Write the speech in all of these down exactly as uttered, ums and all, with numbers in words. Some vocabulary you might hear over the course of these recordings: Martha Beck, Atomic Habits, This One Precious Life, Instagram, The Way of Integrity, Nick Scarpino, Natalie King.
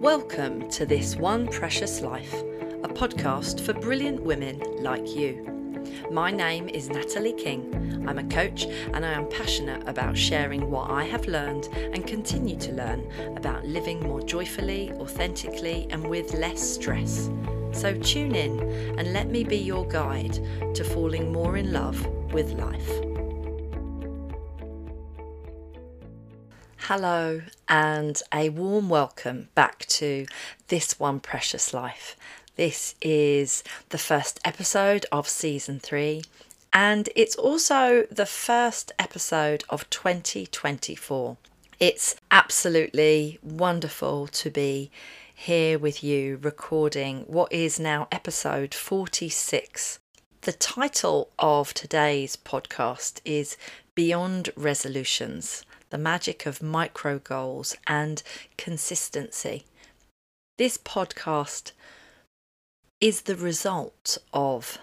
Welcome to This One Precious Life, a podcast for brilliant women like you. My name is Natalie King. I'm a coach and I am passionate about sharing what I have learned and continue to learn about living more joyfully, authentically, and with less stress. So tune in and let me be your guide to falling more in love with life. Hello and a warm welcome back to This One Precious Life. This is the first episode of season three and it's also the first episode of twenty twenty-four. It's absolutely wonderful to be here with you recording what is now episode forty-six. The title of today's podcast is Beyond Resolutions. The magic of micro goals and consistency. This podcast is the result of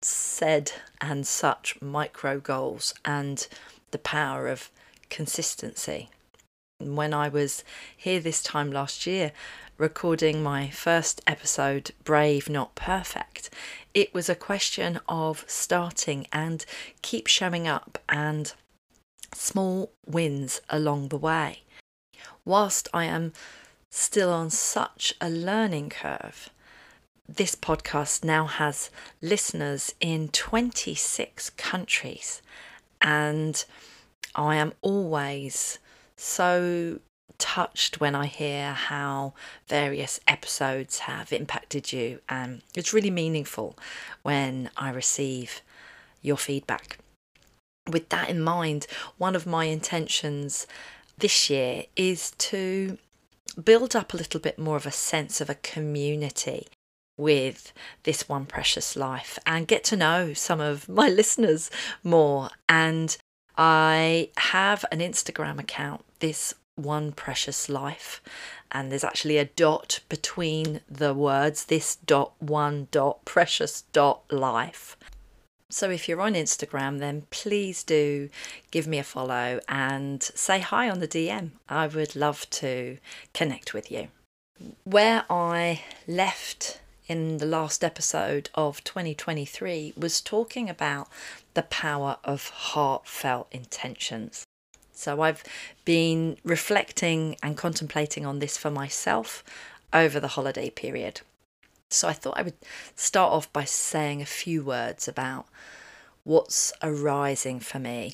said and such micro goals and the power of consistency. When I was here this time last year recording my first episode, Brave Not Perfect, it was a question of starting and keep showing up and small wins along the way. Whilst I am still on such a learning curve, this podcast now has listeners in twenty-six countries, and I am always so touched when I hear how various episodes have impacted you, and it's really meaningful when I receive your feedback. With that in mind, one of my intentions this year is to build up a little bit more of a sense of a community with This One Precious Life and get to know some of my listeners more. And I have an Instagram account, This One Precious Life, and there's actually a dot between the words, this dot one dot precious dot life. So if you're on Instagram, then please do give me a follow and say hi on the D M. I would love to connect with you. Where I left in the last episode of twenty twenty-three was talking about the power of heartfelt intentions. So I've been reflecting and contemplating on this for myself over the holiday period. So I thought I would start off by saying a few words about what's arising for me.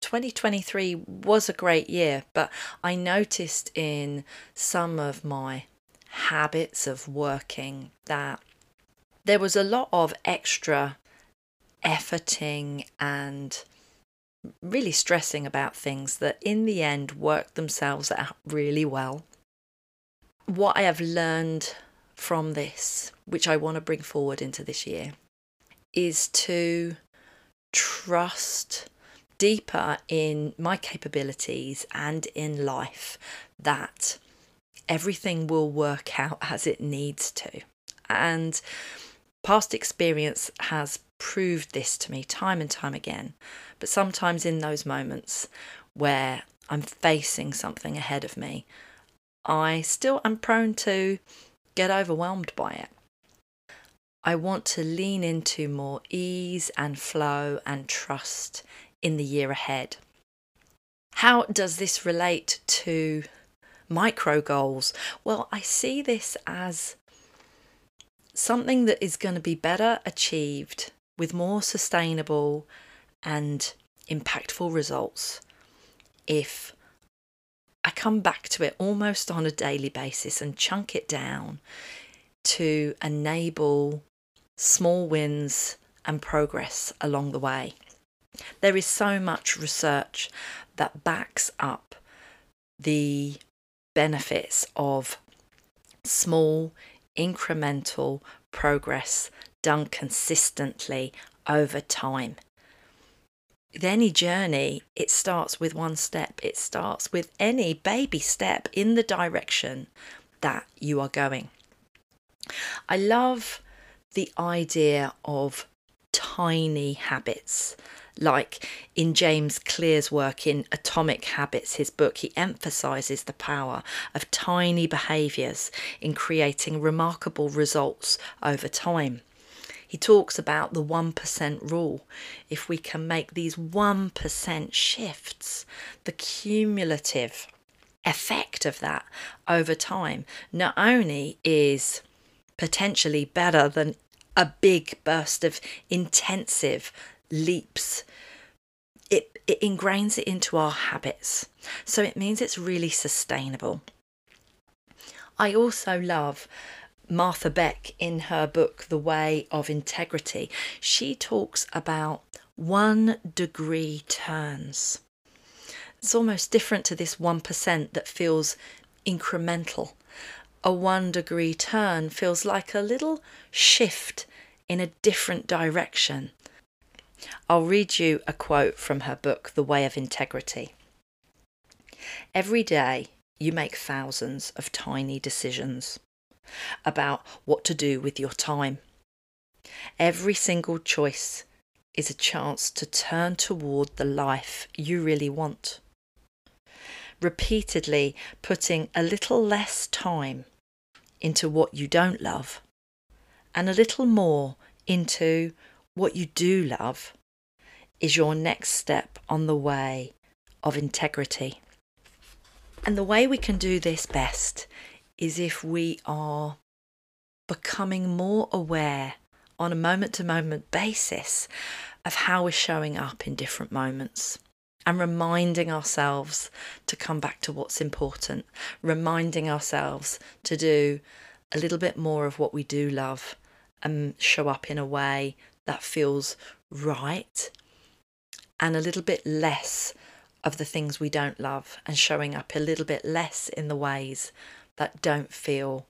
twenty twenty-three was a great year, but I noticed in some of my habits of working that there was a lot of extra efforting and really stressing about things that in the end worked themselves out really well. What I have learned from this, which I want to bring forward into this year, is to trust deeper in my capabilities and in life that everything will work out as it needs to. And past experience has proved this to me time and time again. But sometimes in those moments where I'm facing something ahead of me, I still am prone to get overwhelmed by it. I want to lean into more ease and flow and trust in the year ahead. How does this relate to micro goals? Well, I see this as something that is going to be better achieved with more sustainable and impactful results if I come back to it almost on a daily basis and chunk it down to enable small wins and progress along the way. There is so much research that backs up the benefits of small, incremental progress done consistently over time. With any journey, it starts with one step. It starts with any baby step in the direction that you are going. I love the idea of tiny habits like in James Clear's work in Atomic Habits, his book, he emphasises the power of tiny behaviours in creating remarkable results over time. He talks about the one percent rule. If we can make these one percent shifts, the cumulative effect of that over time not only is potentially better than a big burst of intensive leaps, it, it ingrains it into our habits. So it means it's really sustainable. I also love Martha Beck in her book, The Way of Integrity. She talks about one degree turns. It's almost different to this one percent that feels incremental. A one degree turn feels like a little shift in a different direction. I'll read you a quote from her book, The Way of Integrity. "Every day you make thousands of tiny decisions about what to do with your time. Every single choice is a chance to turn toward the life you really want. Repeatedly putting a little less time into what you don't love and a little more into what you do love is your next step on the way of integrity." And the way we can do this best is if we are becoming more aware on a moment-to-moment basis of how we're showing up in different moments and reminding ourselves to come back to what's important, reminding ourselves to do a little bit more of what we do love and show up in a way that feels right, and a little bit less of the things we don't love and showing up a little bit less in the ways that don't feel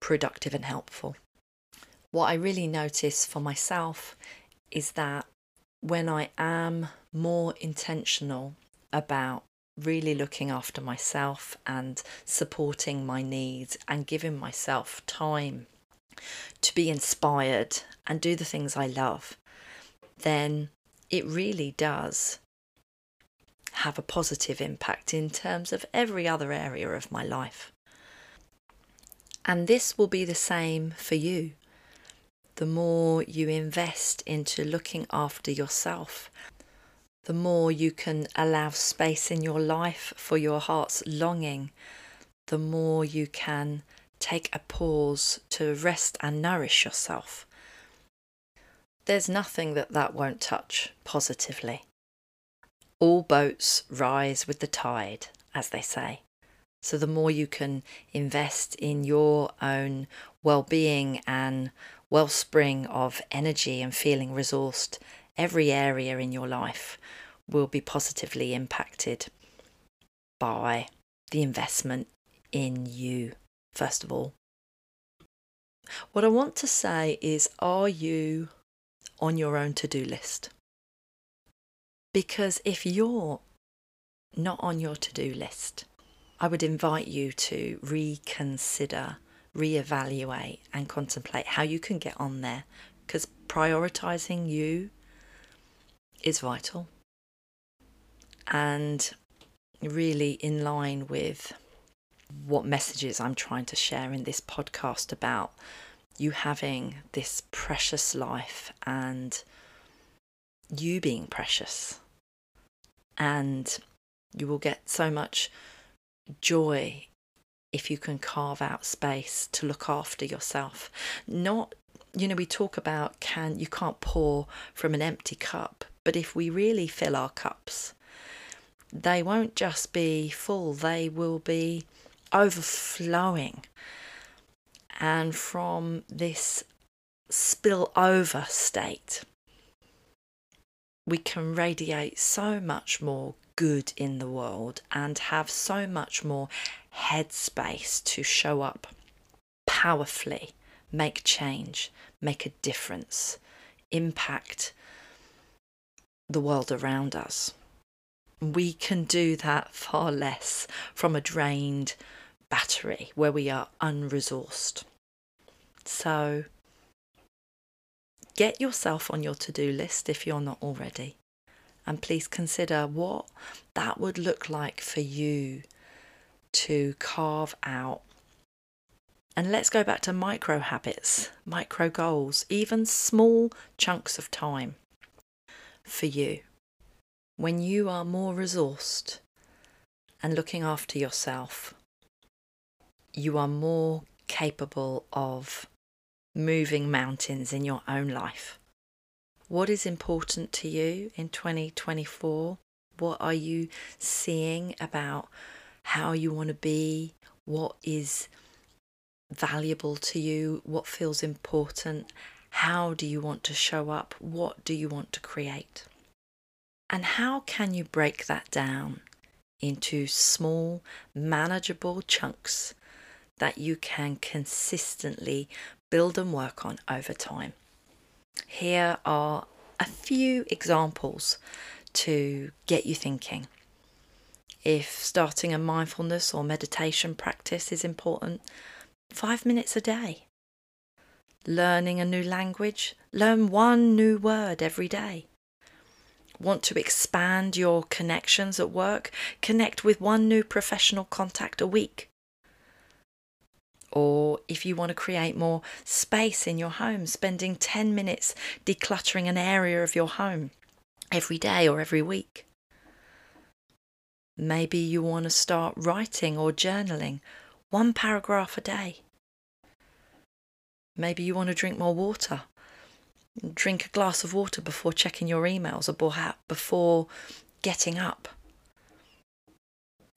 productive and helpful. What I really notice for myself is that when I am more intentional about really looking after myself and supporting my needs and giving myself time to be inspired and do the things I love, then it really does have a positive impact in terms of every other area of my life. And this will be the same for you. The more you invest into looking after yourself, the more you can allow space in your life for your heart's longing, the more you can take a pause to rest and nourish yourself. There's nothing that that won't touch positively. All boats rise with the tide, as they say. So the more you can invest in your own well-being and wellspring of energy and feeling resourced, every area in your life will be positively impacted by the investment in you, first of all. What I want to say is, are you on your own to-do list? Because if you're not on your to-do list, I would invite you to reconsider, reevaluate and contemplate how you can get on there, because prioritising you is vital and really in line with what messages I'm trying to share in this podcast about you having this precious life and you being precious. And you will get so much joy if you can carve out space to look after yourself. Not, you know, we talk about can you can't pour from an empty cup, but if we really fill our cups, they won't just be full, they will be overflowing. And from this spillover state, we can radiate so much more good in the world and have so much more headspace to show up powerfully, make change, make a difference, impact the world around us. We can do that far less from a drained battery where we are unresourced. So Get yourself on your to-do list if you're not already. And please consider what that would look like for you to carve out. And let's go back to micro habits, micro goals, even small chunks of time for you. When you are more resourced and looking after yourself, you are more capable of moving mountains in your own life. What is important to you in twenty twenty-four? What are you seeing about how you want to be? What is valuable to you? What feels important? How do you want to show up? What do you want to create? And how can you break that down into small, manageable chunks that you can consistently build and work on over time? Here are a few examples to get you thinking. If starting a mindfulness or meditation practice is important, five minutes a day. Learning a new language, learn one new word every day. Want to expand your connections at work? Connect with one new professional contact a week. Or if you want to create more space in your home, spending ten minutes decluttering an area of your home every day or every week. Maybe you want to start writing or journaling, one paragraph a day. Maybe you want to drink more water. Drink a glass of water before checking your emails or before getting up.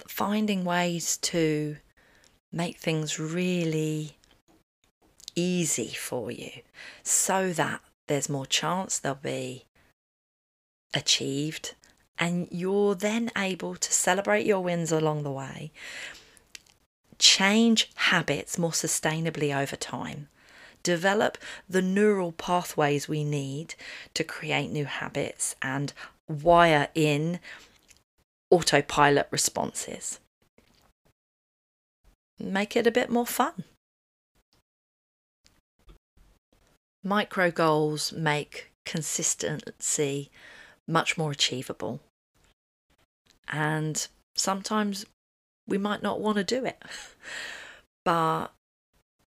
Finding ways to make things really easy for you so that there's more chance they'll be achieved, and you're then able to celebrate your wins along the way. Change habits more sustainably over time. Develop the neural pathways we need to create new habits and wire in autopilot responses. Make it a bit more fun. Micro goals make consistency much more achievable. And sometimes we might not want to do it. But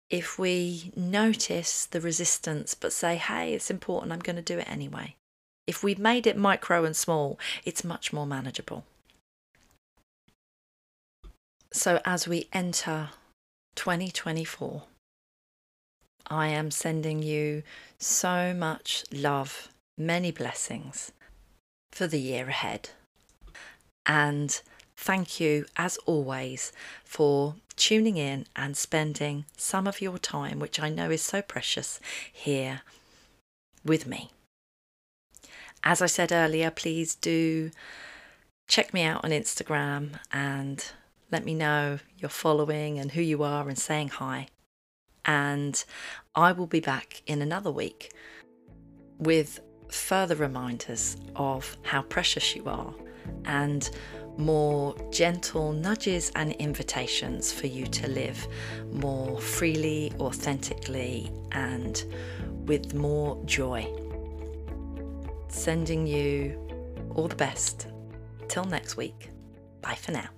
if we notice the resistance but say, hey, it's important, I'm going to do it anyway. If we made it micro and small, it's much more manageable. So as we enter twenty twenty-four, I am sending you so much love, many blessings for the year ahead. And thank you, as always, for tuning in and spending some of your time, which I know is so precious, here with me. As I said earlier, please do check me out on Instagram and let me know you're following and who you are and saying hi. And I will be back in another week with further reminders of how precious you are and more gentle nudges and invitations for you to live more freely, authentically, and with more joy. Sending you all the best. Till next week. Bye for now.